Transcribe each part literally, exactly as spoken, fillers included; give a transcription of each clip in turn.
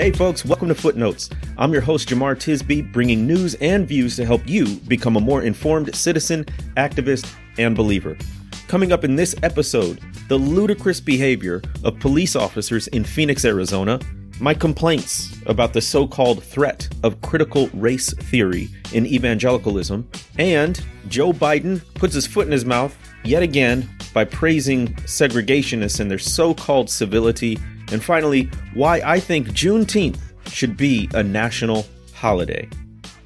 Hey folks, welcome to Footnotes. I'm your host, Jamar Tisby, bringing news and views to help you become a more informed citizen, activist, and believer. Coming up in this episode, the ludicrous behavior of police officers in Phoenix, Arizona, my complaints about the so-called threat of critical race theory in evangelicalism, and Joe Biden puts his foot in his mouth yet again by praising segregationists and their so-called civility. And finally, why I think Juneteenth should be a national holiday.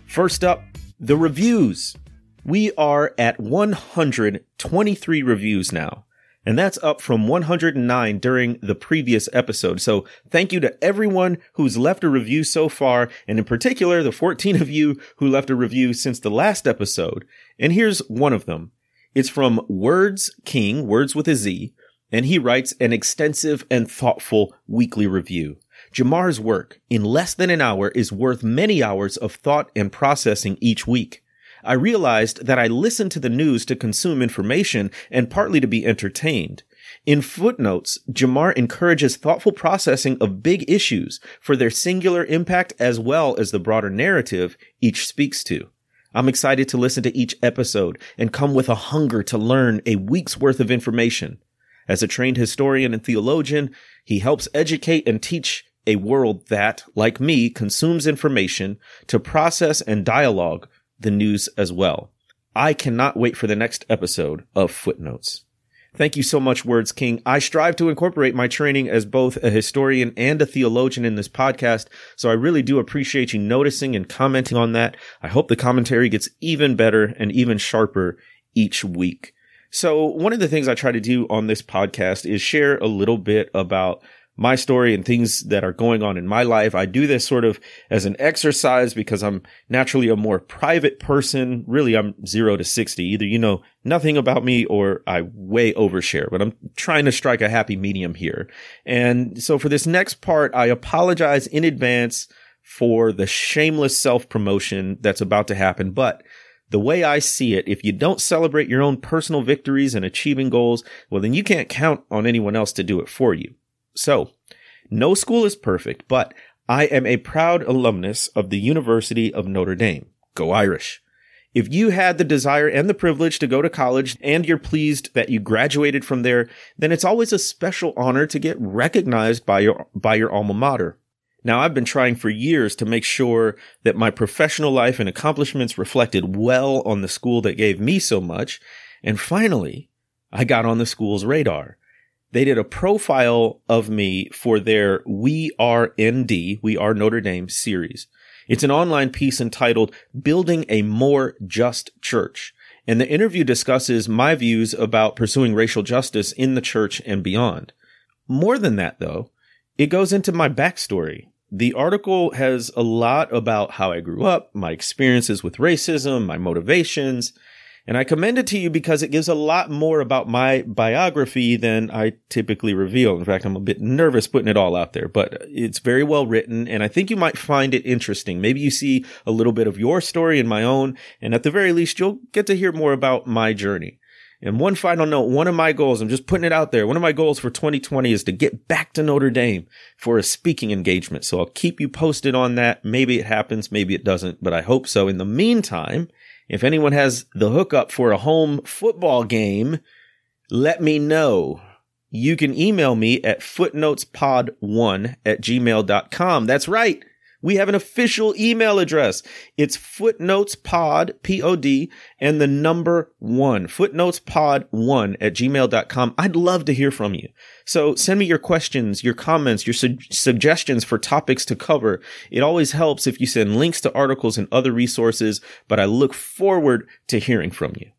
First up, the reviews. We are at one hundred twenty-three reviews now, and that's up from one hundred nine during the previous episode. So thank you to everyone who's left a review so far, and in particular, the fourteen of you who left a review since the last episode. And here's one of them. It's from Words King, Words with a Z. And he writes an extensive and thoughtful weekly review. Jamar's work in less than an hour is worth many hours of thought and processing each week. I realized that I listen to the news to consume information and partly to be entertained. In Footnotes, Jamar encourages thoughtful processing of big issues for their singular impact as well as the broader narrative each speaks to. I'm excited to listen to each episode and come with a hunger to learn a week's worth of information. As a trained historian and theologian, he helps educate and teach a world that, like me, consumes information to process and dialogue the news as well. I cannot wait for the next episode of Footnotes. Thank you so much, Words King. I strive to incorporate my training as both a historian and a theologian in this podcast, so I really do appreciate you noticing and commenting on that. I hope the commentary gets even better and even sharper each week. So one of the things I try to do on this podcast is share a little bit about my story and things that are going on in my life. I do this sort of as an exercise because I'm naturally a more private person. Really, I'm zero to sixty. Either you know nothing about me or I way overshare, but I'm trying to strike a happy medium here. And so for this next part, I apologize in advance for the shameless self-promotion that's about to happen, but the way I see it, if you don't celebrate your own personal victories and achieving goals, well, then you can't count on anyone else to do it for you. So, no school is perfect, but I am a proud alumnus of the University of Notre Dame. Go Irish. If you had the desire and the privilege to go to college and you're pleased that you graduated from there, then it's always a special honor to get recognized by your, by your alma mater. Now, I've been trying for years to make sure that my professional life and accomplishments reflected well on the school that gave me so much, and finally, I got on the school's radar. They did a profile of me for their We Are N D, We Are Notre Dame series. It's an online piece entitled Building a More Just Church, and the interview discusses my views about pursuing racial justice in the church and beyond. More than that, though, it goes into my backstory. The article has a lot about how I grew up, my experiences with racism, my motivations, and I commend it to you because it gives a lot more about my biography than I typically reveal. In fact, I'm a bit nervous putting it all out there, but it's very well written, and I think you might find it interesting. Maybe you see a little bit of your story and my own, and at the very least, you'll get to hear more about my journey. And one final note, one of my goals, I'm just putting it out there, one of my goals for twenty twenty is to get back to Notre Dame for a speaking engagement. So I'll keep you posted on that. Maybe it happens, maybe it doesn't, but I hope so. In the meantime, if anyone has the hookup for a home football game, let me know. You can email me at footnotespodone at gmail dot com. That's right. We have an official email address. It's footnotespod, P O D, and the number one, footnotespod one at gmail dot com. I'd love to hear from you. So send me your questions, your comments, your su- suggestions for topics to cover. It always helps if you send links to articles and other resources, but I look forward to hearing from you.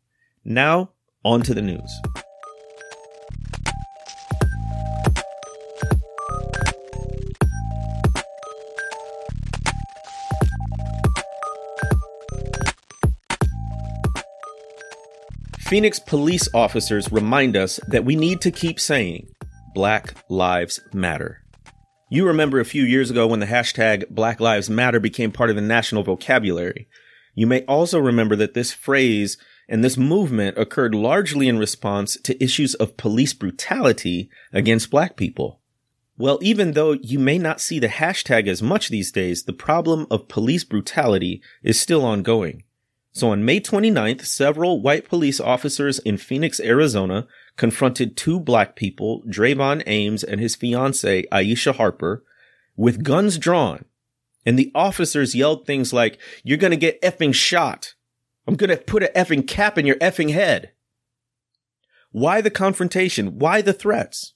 Now, on to the news. Phoenix police officers remind us that we need to keep saying Black Lives Matter. You remember a few years ago when the hashtag Black Lives Matter became part of the national vocabulary. You may also remember that this phrase and this movement occurred largely in response to issues of police brutality against Black people. Well, even though you may not see the hashtag as much these days, the problem of police brutality is still ongoing. So on May twenty-ninth, several white police officers in Phoenix, Arizona, confronted two Black people, Drayvon Ames and his fiancée, Aisha Harper, with guns drawn. And the officers yelled things like, "You're going to get effing shot. I'm going to put an effing cap in your effing head." Why the confrontation? Why the threats?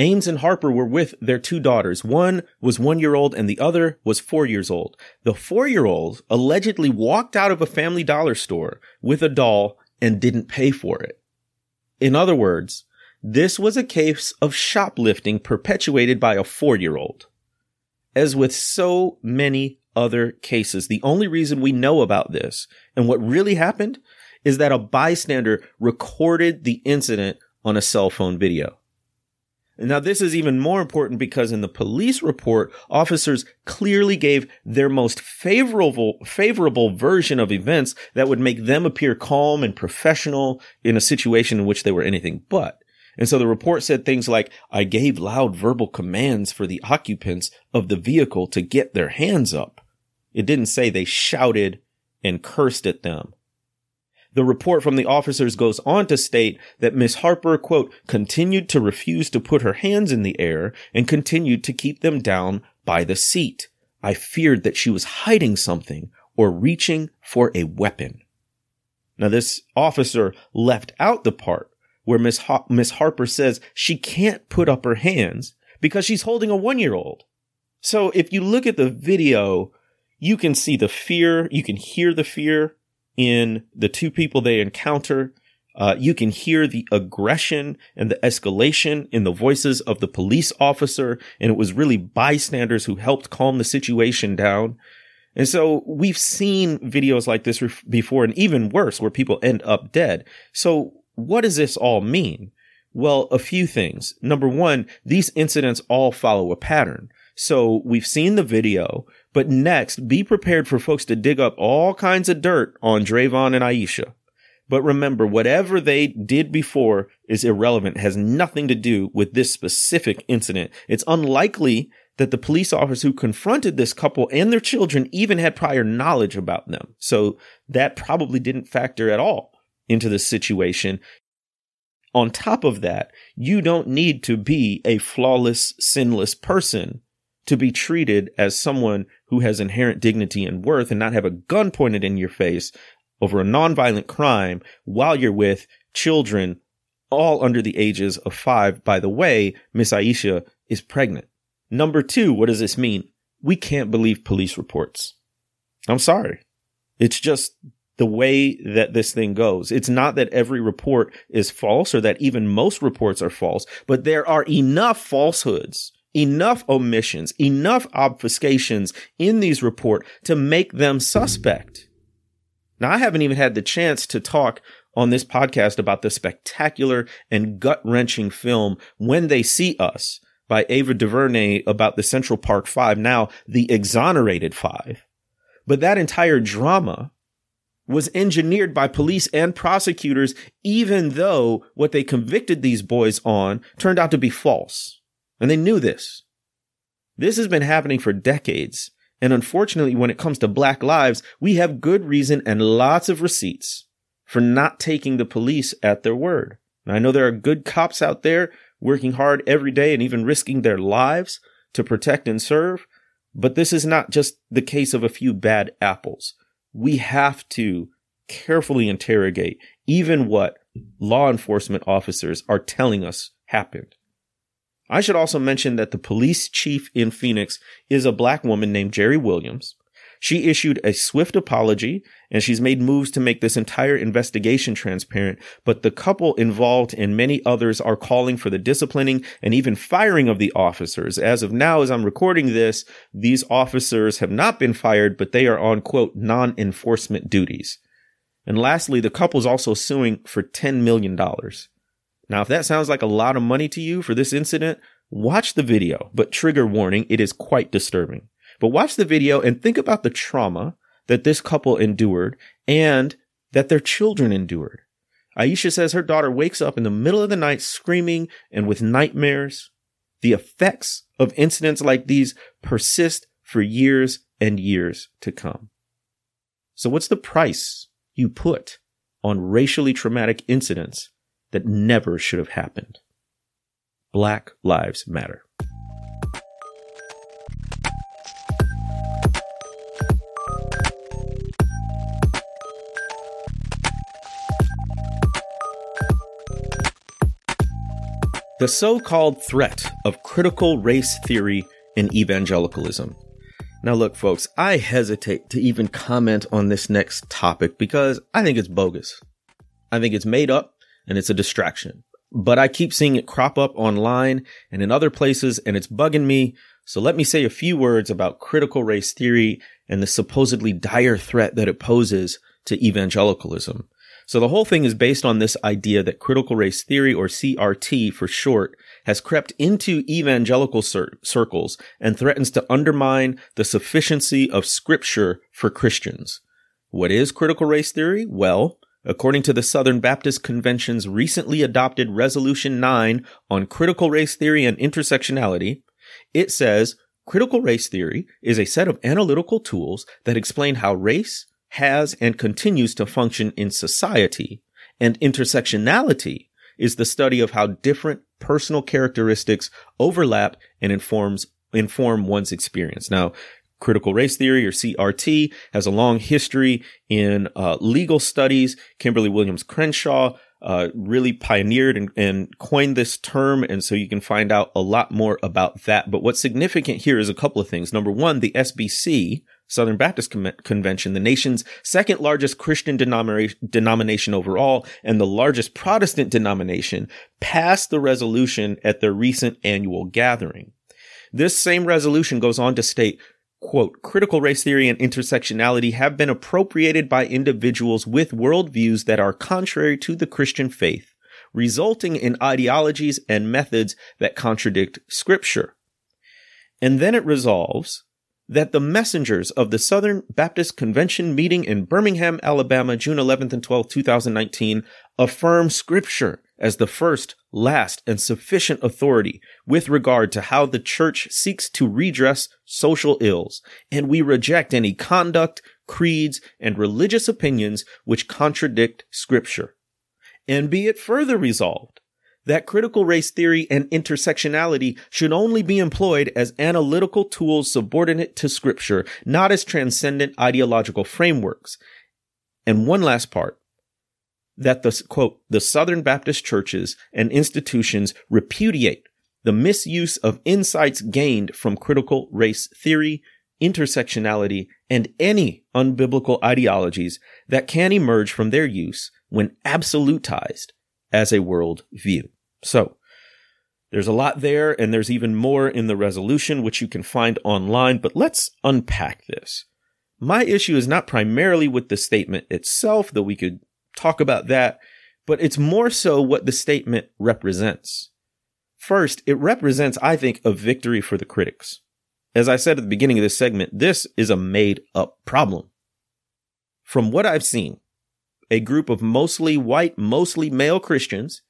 Ames and Harper were with their two daughters. One was one-year-old and the other was four years old. The four-year-old allegedly walked out of a Family Dollar store with a doll and didn't pay for it. In other words, this was a case of shoplifting perpetuated by a four-year-old. As with so many other cases, the only reason we know about this and what really happened is that a bystander recorded the incident on a cell phone video. Now, this is even more important because in the police report, officers clearly gave their most favorable favorable version of events that would make them appear calm and professional in a situation in which they were anything but. And so the report said things like, "I gave loud verbal commands for the occupants of the vehicle to get their hands up." It didn't say they shouted and cursed at them. The report from the officers goes on to state that Miss Harper, quote, "continued to refuse to put her hands in the air and continued to keep them down by the seat. I feared that she was hiding something or reaching for a weapon." Now, this officer left out the part where Miss Ha- Miss Harper says she can't put up her hands because she's holding a one-year-old. So if you look at the video, you can see the fear, you can hear the fear in the two people they encounter. Uh, you can hear the aggression and the escalation in the voices of the police officer. And it was really bystanders who helped calm the situation down. And so we've seen videos like this re- before, and even worse, where people end up dead. So what does this all mean? Well, a few things. Number one, these incidents all follow a pattern. So we've seen the video. But next, be prepared for folks to dig up all kinds of dirt on Drayvon and Aisha. But remember, whatever they did before is irrelevant, has nothing to do with this specific incident. It's unlikely that the police officer who confronted this couple and their children even had prior knowledge about them. So that probably didn't factor at all into the situation. On top of that, you don't need to be a flawless, sinless person to be treated as someone who has inherent dignity and worth and not have a gun pointed in your face over a nonviolent crime while you're with children all under the ages of five. By the way, Miss Aisha is pregnant. Number two, what does this mean? We can't believe police reports. I'm sorry. It's just the way that this thing goes. It's not that every report is false or that even most reports are false, but there are enough falsehoods, enough omissions, enough obfuscations in these reports to make them suspect. Now, I haven't even had the chance to talk on this podcast about the spectacular and gut-wrenching film When They See Us by Ava DuVernay about the Central Park Five, now the Exonerated Five. But that entire drama was engineered by police and prosecutors, even though what they convicted these boys on turned out to be false. And they knew this. This has been happening for decades. And unfortunately, when it comes to Black lives, we have good reason and lots of receipts for not taking the police at their word. And I know there are good cops out there working hard every day and even risking their lives to protect and serve. But this is not just the case of a few bad apples. We have to carefully interrogate even what law enforcement officers are telling us happened. I should also mention that the police chief in Phoenix is a Black woman named Jerry Williams. She issued a swift apology, and she's made moves to make this entire investigation transparent. But the couple involved and many others are calling for the disciplining and even firing of the officers. As of now, as I'm recording this, these officers have not been fired, but they are on, quote, non-enforcement duties. And lastly, the couple's also suing for ten million dollars. Now, if that sounds like a lot of money to you for this incident, watch the video, but trigger warning, it is quite disturbing. But watch the video and think about the trauma that this couple endured and that their children endured. Aisha says her daughter wakes up in the middle of the night screaming and with nightmares. The effects of incidents like these persist for years and years to come. So what's the price you put on racially traumatic incidents that never should have happened? Black Lives Matter. The so-called threat of critical race theory in evangelicalism. Now, look, folks, I hesitate to even comment on this next topic because I think it's bogus. I think it's made up and it's a distraction. But I keep seeing it crop up online and in other places, and it's bugging me. So let me say a few words about critical race theory and the supposedly dire threat that it poses to evangelicalism. So the whole thing is based on this idea that critical race theory, or C R T for short, has crept into evangelical cir- circles and threatens to undermine the sufficiency of scripture for Christians. What is critical race theory? Well, according to the Southern Baptist Convention's recently adopted Resolution nine on critical race theory and intersectionality, it says critical race theory is a set of analytical tools that explain how race has and continues to function in society, and intersectionality is the study of how different personal characteristics overlap and informs inform one's experience. Now, critical race theory, or C R T, has a long history in uh, legal studies. Kimberly Williams Crenshaw uh, really pioneered and, and coined this term, and so you can find out a lot more about that. But what's significant here is a couple of things. Number one, the S B C, Southern Baptist Convention, the nation's second largest Christian denomination overall and the largest Protestant denomination, passed the resolution at their recent annual gathering. This same resolution goes on to state, quote, critical race theory and intersectionality have been appropriated by individuals with worldviews that are contrary to the Christian faith, resulting in ideologies and methods that contradict scripture. And then it resolves that the messengers of the Southern Baptist Convention meeting in Birmingham, Alabama, June eleventh and twelfth, twenty nineteen, affirm Scripture as the first, last, and sufficient authority with regard to how the church seeks to redress social ills, and we reject any conduct, creeds, and religious opinions which contradict Scripture. And be it further resolved that critical race theory and intersectionality should only be employed as analytical tools subordinate to scripture, not as transcendent ideological frameworks. And one last part, that the, quote, the Southern Baptist churches and institutions repudiate the misuse of insights gained from critical race theory, intersectionality, and any unbiblical ideologies that can emerge from their use when absolutized as a world view. So there's a lot there, and there's even more in the resolution, which you can find online, but let's unpack this. My issue is not primarily with the statement itself, though we could talk about that, but it's more so what the statement represents. First, it represents, I think, a victory for the critics. As I said at the beginning of this segment, this is a made-up problem. From what I've seen, a group of mostly white, mostly male Christians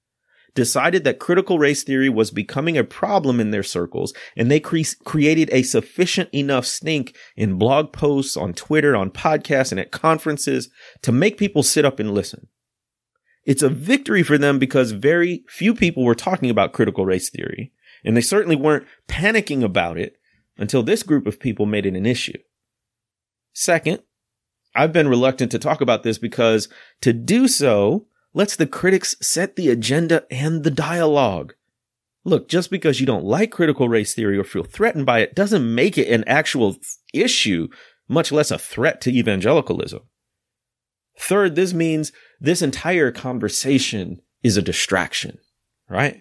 decided that critical race theory was becoming a problem in their circles, and they cre- created a sufficient enough stink in blog posts, on Twitter, on podcasts, and at conferences to make people sit up and listen. It's a victory for them because very few people were talking about critical race theory, and they certainly weren't panicking about it until this group of people made it an issue. Second, I've been reluctant to talk about this because to do so lets the critics set the agenda and the dialogue. Look, just because you don't like critical race theory or feel threatened by it doesn't make it an actual issue, much less a threat to evangelicalism. Third, this means this entire conversation is a distraction, right?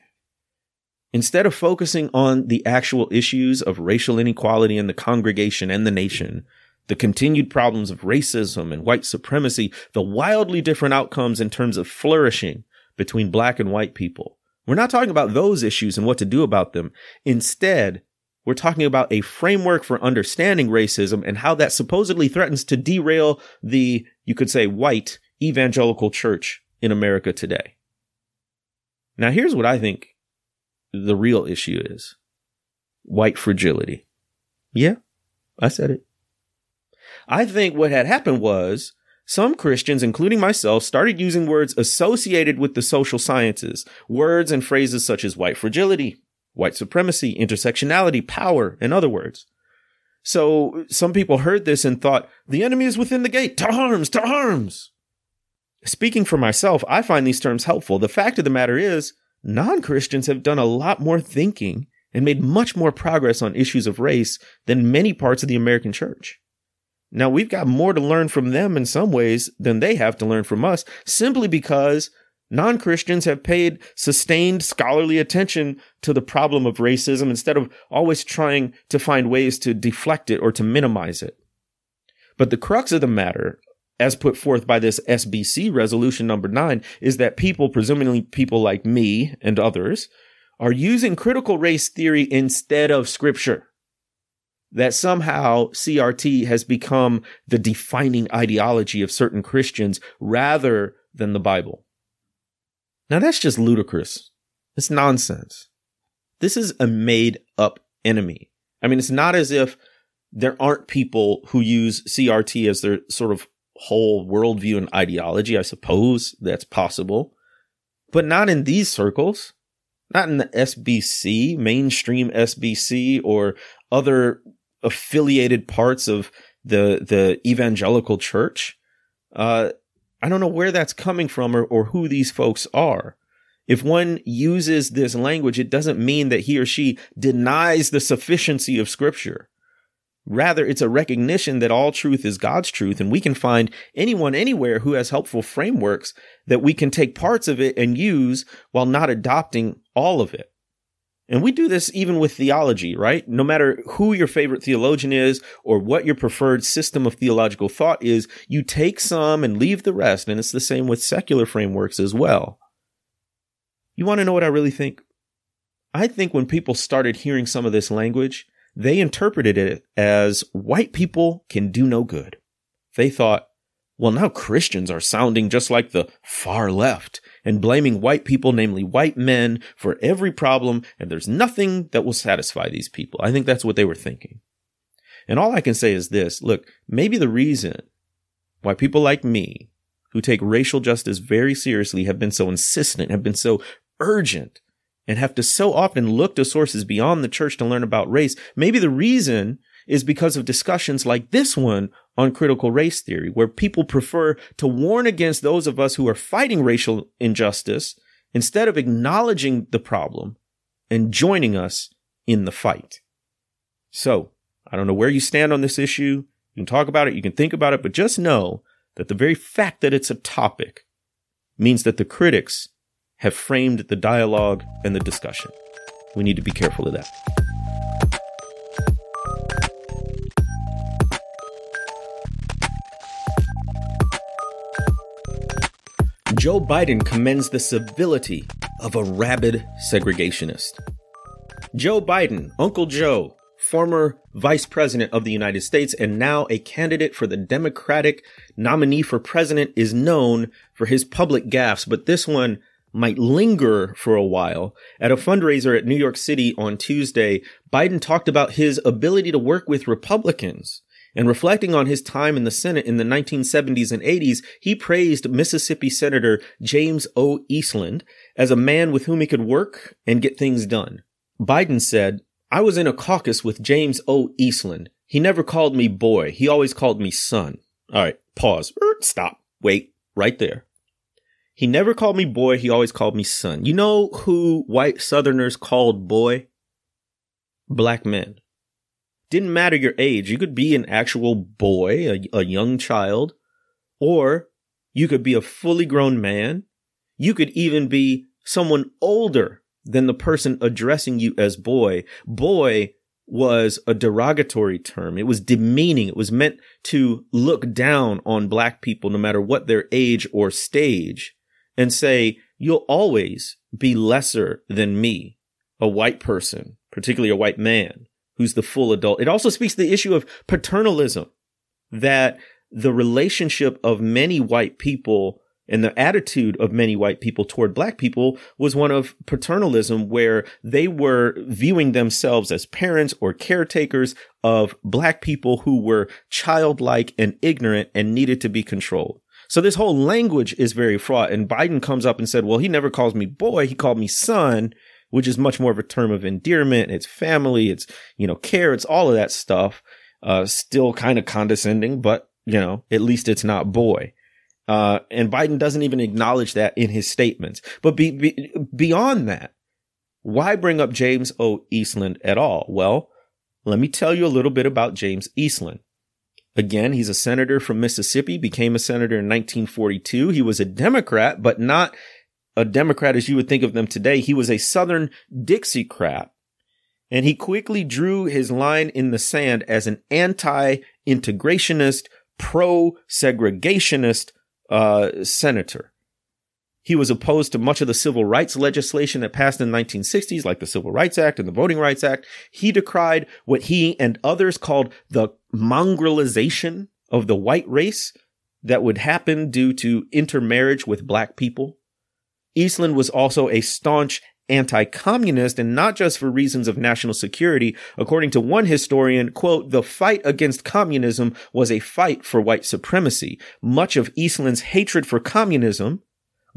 Instead of focusing on the actual issues of racial inequality in the congregation and the nation, the continued problems of racism and white supremacy, the wildly different outcomes in terms of flourishing between black and white people. We're not talking about those issues and what to do about them. Instead, we're talking about a framework for understanding racism and how that supposedly threatens to derail the, you could say, white evangelical church in America today. Now, here's what I think the real issue is. White fragility. Yeah, I said it. I think what had happened was some Christians, including myself, started using words associated with the social sciences, words and phrases such as white fragility, white supremacy, intersectionality, power, and other words. So some people heard this and thought, the enemy is within the gate, to arms, to arms. Speaking for myself, I find these terms helpful. The fact of the matter is, non-Christians have done a lot more thinking and made much more progress on issues of race than many parts of the American church. Now, we've got more to learn from them in some ways than they have to learn from us, simply because non-Christians have paid sustained scholarly attention to the problem of racism instead of always trying to find ways to deflect it or to minimize it. But the crux of the matter, as put forth by this S B C resolution number nine, is that people, presumably people like me and others, are using critical race theory instead of scripture. That somehow C R T has become the defining ideology of certain Christians rather than the Bible. Now, that's just ludicrous. It's nonsense. This is a made-up enemy. I mean, it's not as if there aren't people who use C R T as their sort of whole worldview and ideology. I suppose that's possible, but not in these circles, not in the S B C, mainstream S B C, or other affiliated parts of the the evangelical church. Uh, I don't know where that's coming from or, or who these folks are. If one uses this language, it doesn't mean that he or she denies the sufficiency of Scripture. Rather, it's a recognition that all truth is God's truth, and we can find anyone anywhere who has helpful frameworks that we can take parts of it and use while not adopting all of it. And we do this even with theology, right? No matter who your favorite theologian is or what your preferred system of theological thought is, you take some and leave the rest, and it's the same with secular frameworks as well. You want to know what I really think? I think when people started hearing some of this language, they interpreted it as white people can do no good. They thought, well, now Christians are sounding just like the far left and blaming white people, namely white men, for every problem, and there's nothing that will satisfy these people. I think that's what they were thinking. And all I can say is this. Look, maybe the reason why people like me, who take racial justice very seriously, have been so insistent, have been so urgent, and have to so often look to sources beyond the church to learn about race, maybe the reason is because of discussions like this one on critical race theory, where people prefer to warn against those of us who are fighting racial injustice instead of acknowledging the problem and joining us in the fight. So, I don't know where you stand on this issue. You can talk about it, you can think about it, but just know that the very fact that it's a topic means that the critics have framed the dialogue and the discussion. We need to be careful of that. Joe Biden commends the civility of a rabid segregationist. Joe Biden, Uncle Joe, former Vice President of the United States and now a candidate for the Democratic nominee for president, is known for his public gaffes, but this one might linger for a while. At a fundraiser at New York City on Tuesday, Biden talked about his ability to work with Republicans. And reflecting on his time in the Senate in the nineteen seventies and eighties, he praised Mississippi Senator James O. Eastland as a man with whom he could work and get things done. Biden said, "I was in a caucus with James O. Eastland. He never called me boy. He always called me son." All right, pause. Stop. Wait, right there. He never called me boy. He always called me son. You know who white Southerners called boy? Black men. Didn't matter your age. You could be an actual boy, a, a young child, or you could be a fully grown man. You could even be someone older than the person addressing you as boy. Boy was a derogatory term. It was demeaning. It was meant to look down on black people, no matter what their age or stage, and say, you'll always be lesser than me, a white person, particularly a white man who's the full adult. It also speaks to the issue of paternalism, that the relationship of many white people and the attitude of many white people toward black people was one of paternalism, where they were viewing themselves as parents or caretakers of black people who were childlike and ignorant and needed to be controlled. So this whole language is very fraught. And Biden comes up and said, well, he never calls me boy. He called me son, which is much more of a term of endearment. It's family. It's, you know, care. It's all of that stuff. Uh, still kind of condescending, but, you know, at least it's not boy. Uh, and Biden doesn't even acknowledge that in his statements. But be, be, beyond that, why bring up James O. Eastland at all? Well, let me tell you a little bit about James Eastland. Again, he's a senator from Mississippi, became a senator in nineteen forty-two. He was a Democrat, but not a Democrat as you would think of them today. He was a Southern Dixiecrat, and he quickly drew his line in the sand as an anti-integrationist, pro-segregationist Uh, senator. He was opposed to much of the civil rights legislation that passed in the nineteen sixties, like the Civil Rights Act and the Voting Rights Act. He decried what he and others called the mongrelization of the white race that would happen due to intermarriage with black people. Eastland was also a staunch anti-communist, and not just for reasons of national security. According to one historian, quote, the fight against communism was a fight for white supremacy. Much of Eastland's hatred for communism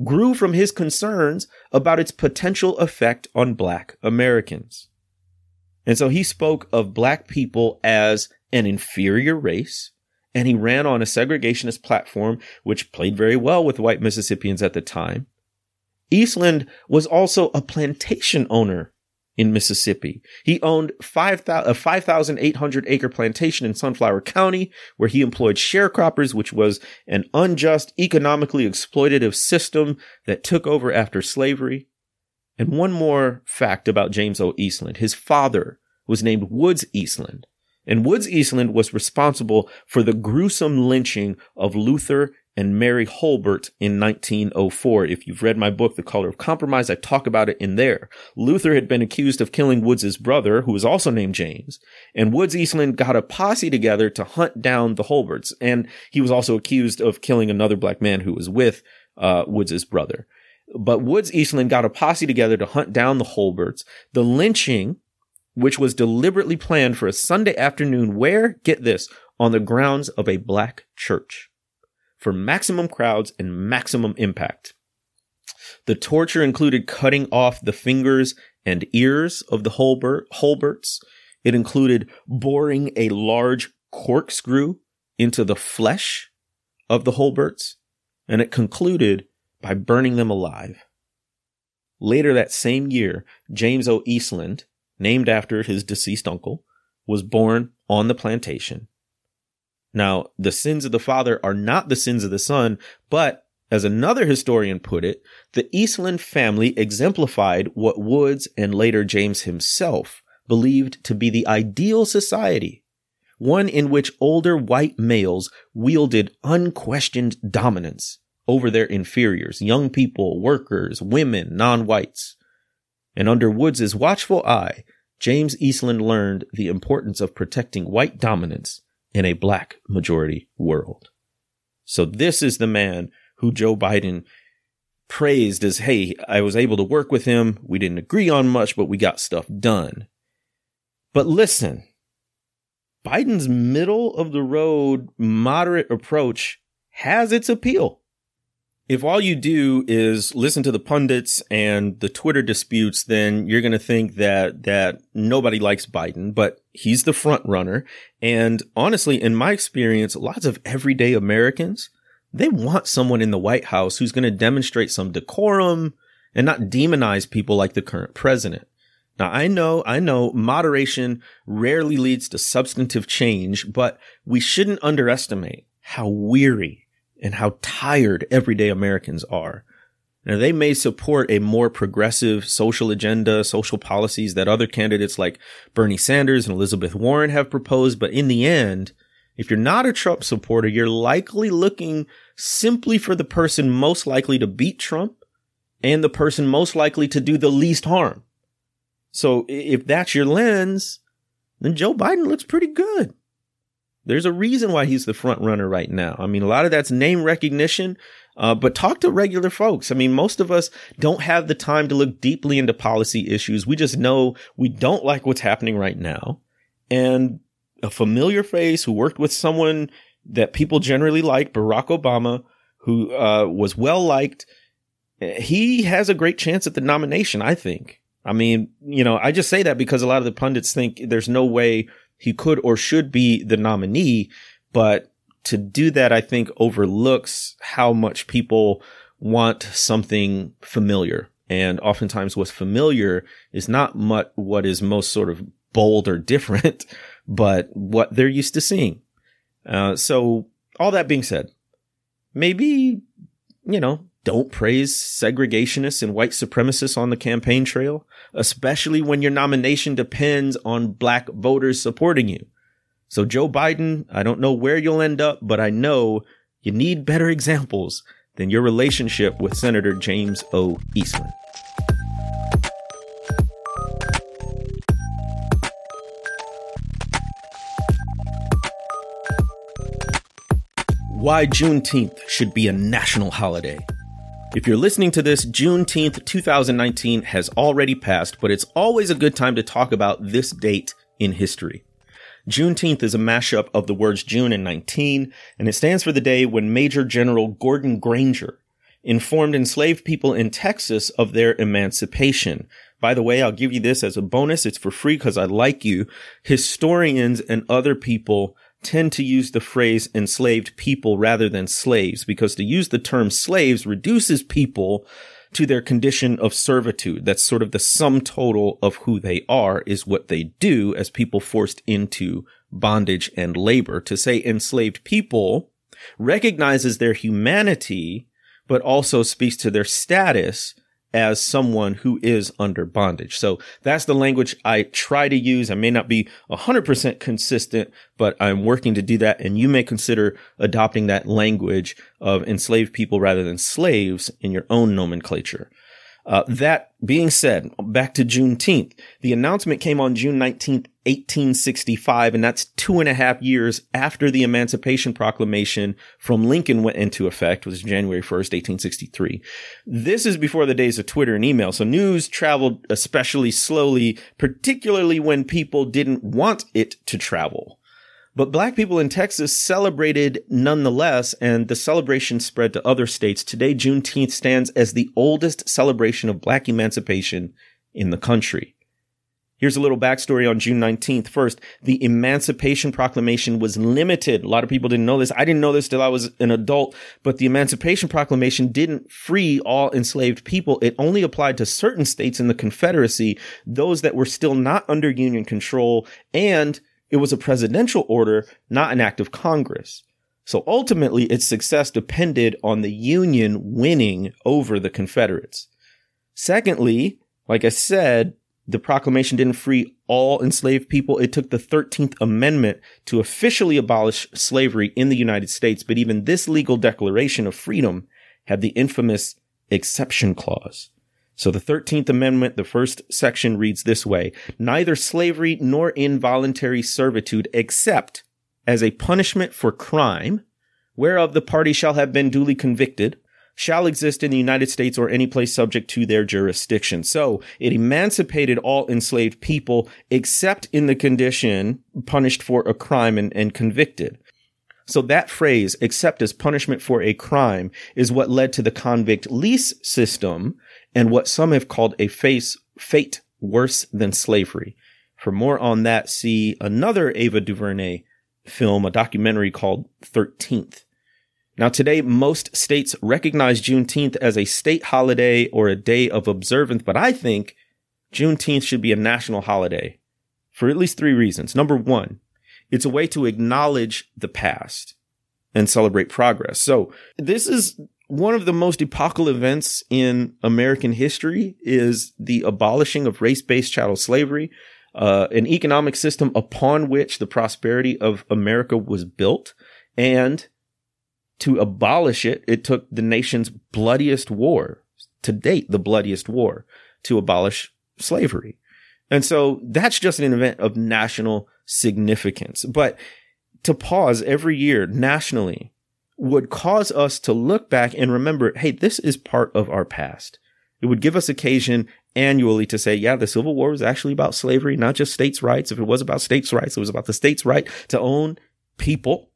grew from his concerns about its potential effect on black Americans. And so he spoke of black people as an inferior race, and he ran on a segregationist platform, which played very well with white Mississippians at the time. Eastland was also a plantation owner in Mississippi. He owned five thousand, a five thousand eight hundred acre plantation in Sunflower County, where he employed sharecroppers, which was an unjust, economically exploitative system that took over after slavery. And one more fact about James O. Eastland. His father was named Woods Eastland, and Woods Eastland was responsible for the gruesome lynching of Luther and Mary Holbert in nineteen oh four. If you've read my book, The Color of Compromise, I talk about it in there. Luther had been accused of killing Woods' brother, who was also named James, and Woods Eastland got a posse together to hunt down the Holberts. And he was also accused of killing another black man who was with uh, Woods' brother. But Woods Eastland got a posse together to hunt down the Holberts. The lynching, which was deliberately planned for a Sunday afternoon, where, get this, on the grounds of a black church, for maximum crowds and maximum impact. The torture included cutting off the fingers and ears of the Holbert, Holberts. It included boring a large corkscrew into the flesh of the Holberts, and it concluded by burning them alive. Later that same year, James O. Eastland, named after his deceased uncle, was born on the plantation. Now, the sins of the father are not the sins of the son, but as another historian put it, the Eastland family exemplified what Woods and later James himself believed to be the ideal society, one in which older white males wielded unquestioned dominance over their inferiors, young people, workers, women, non-whites. And under Woods' watchful eye, James Eastland learned the importance of protecting white dominance in a black majority world. So this is the man who Joe Biden praised as, hey, I was able to work with him. We didn't agree on much, but we got stuff done. But listen, Biden's middle of the road, moderate approach has its appeal. If all you do is listen to the pundits and the Twitter disputes, then you're going to think that that nobody likes Biden, but he's the front runner. And honestly, in my experience, lots of everyday Americans, they want someone in the White House who's going to demonstrate some decorum and not demonize people like the current president. Now, I know, I know moderation rarely leads to substantive change, but we shouldn't underestimate how weary and how tired everyday Americans are. Now, they may support a more progressive social agenda, social policies that other candidates like Bernie Sanders and Elizabeth Warren have proposed. But in the end, if you're not a Trump supporter, you're likely looking simply for the person most likely to beat Trump and the person most likely to do the least harm. So if that's your lens, then Joe Biden looks pretty good. There's a reason why he's the front runner right now. I mean, a lot of that's name recognition, uh, but talk to regular folks. I mean, most of us don't have the time to look deeply into policy issues. We just know we don't like what's happening right now. And a familiar face who worked with someone that people generally like, Barack Obama, who uh, was well-liked, he has a great chance at the nomination, I think. I mean, you know, I just say that because a lot of the pundits think there's no way he could or should be the nominee. But to do that, I think, overlooks how much people want something familiar. And oftentimes what's familiar is not much what is most sort of bold or different, but what they're used to seeing. Uh, so all that being said, maybe, you know, don't praise segregationists and white supremacists on the campaign trail, especially when your nomination depends on black voters supporting you. So Joe Biden, I don't know where you'll end up, but I know you need better examples than your relationship with Senator James O. Eastland. Why Juneteenth should be a national holiday. If you're listening to this, Juneteenth two thousand nineteen has already passed, but it's always a good time to talk about this date in history. Juneteenth is a mashup of the words June and nineteen, and it stands for the day when Major General Gordon Granger informed enslaved people in Texas of their emancipation. By the way, I'll give you this as a bonus. It's for free because I like you. Historians and other people tend to use the phrase enslaved people rather than slaves, because to use the term slaves reduces people to their condition of servitude. That's sort of the sum total of who they are, is what they do as people forced into bondage and labor. To say enslaved people recognizes their humanity, but also speaks to their status as someone who is under bondage. So that's the language I try to use. I may not be one hundred percent consistent, but I'm working to do that. And you may consider adopting that language of enslaved people rather than slaves in your own nomenclature. Uh, that being said, back to Juneteenth. The announcement came on June nineteenth, eighteen sixty-five, and that's two and a half years after the Emancipation Proclamation from Lincoln went into effect, which was January first, eighteen sixty-three. This is before the days of Twitter and email, so news traveled especially slowly, particularly when people didn't want it to travel. But black people in Texas celebrated nonetheless, and the celebration spread to other states. Today, Juneteenth stands as the oldest celebration of black emancipation in the country. Here's a little backstory on June nineteenth. First, the Emancipation Proclamation was limited. A lot of people didn't know this. I didn't know this till I was an adult, but the Emancipation Proclamation didn't free all enslaved people. It only applied to certain states in the Confederacy, those that were still not under Union control, and it was a presidential order, not an act of Congress. So ultimately, its success depended on the Union winning over the Confederates. Secondly, like I said, the proclamation didn't free all enslaved people. It took the thirteenth Amendment to officially abolish slavery in the United States. But even this legal declaration of freedom had the infamous exception clause. So the thirteenth Amendment, the first section reads this way: neither slavery nor involuntary servitude, except as a punishment for crime, whereof the party shall have been duly convicted, shall exist in the United States or any place subject to their jurisdiction. So it emancipated all enslaved people, except in the condition punished for a crime and, and convicted. So that phrase, except as punishment for a crime, is what led to the convict lease system and what some have called a face, fate worse than slavery. For more on that, see another Ava DuVernay film, a documentary called thirteenth. Now today, most states recognize Juneteenth as a state holiday or a day of observance, but I think Juneteenth should be a national holiday for at least three reasons. Number one, it's a way to acknowledge the past and celebrate progress. So this is one of the most epochal events in American history is the abolishing of race-based chattel slavery, uh, an economic system upon which the prosperity of America was built. And to abolish it, it took the nation's bloodiest war, to date, the bloodiest war, to abolish slavery. And so that's just an event of national significance. But to pause every year nationally would cause us to look back and remember, hey, this is part of our past. It would give us occasion annually to say, yeah, the Civil War was actually about slavery, not just states' rights. If it was about states' rights, it was about the states' right to own people,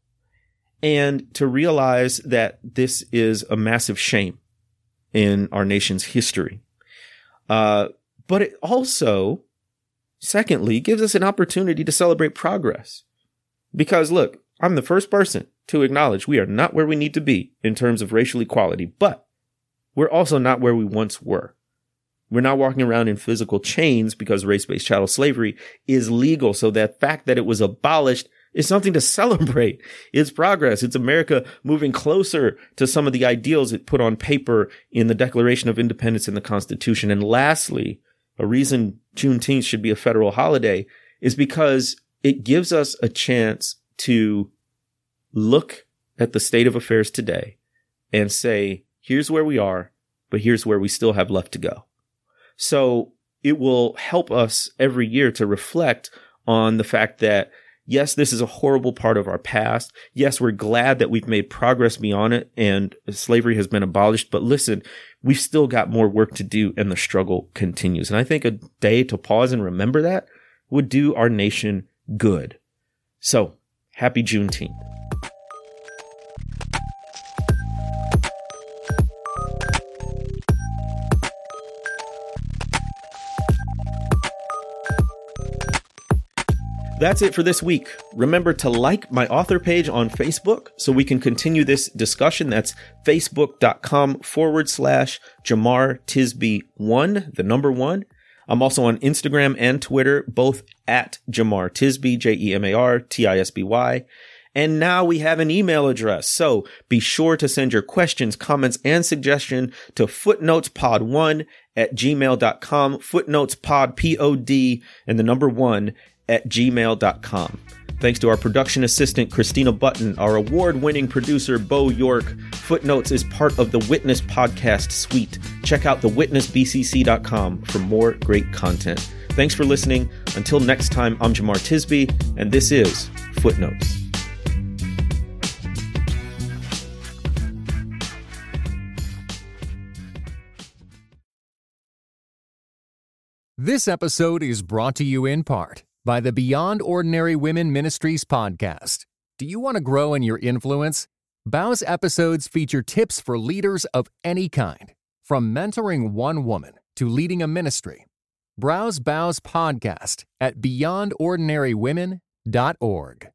and to realize that this is a massive shame in our nation's history. Uh, but it also, secondly, gives us an opportunity to celebrate progress. Because look, I'm the first person to acknowledge we are not where we need to be in terms of racial equality, but we're also not where we once were. We're not walking around in physical chains because race-based chattel slavery is legal. So that fact that it was abolished is something to celebrate. It's progress. It's America moving closer to some of the ideals it put on paper in the Declaration of Independence and the Constitution. And lastly, a reason Juneteenth should be a federal holiday is because it gives us a chance to look at the state of affairs today and say, here's where we are, but here's where we still have left to go. So it will help us every year to reflect on the fact that, yes, this is a horrible part of our past. Yes, we're glad that we've made progress beyond it and slavery has been abolished. But listen, we've still got more work to do and the struggle continues. And I think a day to pause and remember that would do our nation good. So happy Juneteenth. That's it for this week. Remember to like my author page on Facebook so we can continue this discussion. That's facebook.com forward slash Jamar Tisby one, the number one. I'm also on Instagram and Twitter, both at Jamar Tisby, J E M A R T I S B Y. And now we have an email address, so be sure to send your questions, comments, and suggestion to footnotespod1 at gmail.com, footnotespod, P O D, and the number one at gmail dot com. Thanks to our production assistant, Christina Button, our award-winning producer, Bo York. Footnotes is part of the Witness podcast suite. Check out the witness b c c dot com for more great content. Thanks for listening. Until next time, I'm Jamar Tisby, and this is Footnotes. This episode is brought to you in part by the Beyond Ordinary Women Ministries podcast. Do you want to grow in your influence? Bow's episodes feature tips for leaders of any kind, from mentoring one woman to leading a ministry. Browse Bow's podcast at beyond ordinary women dot org.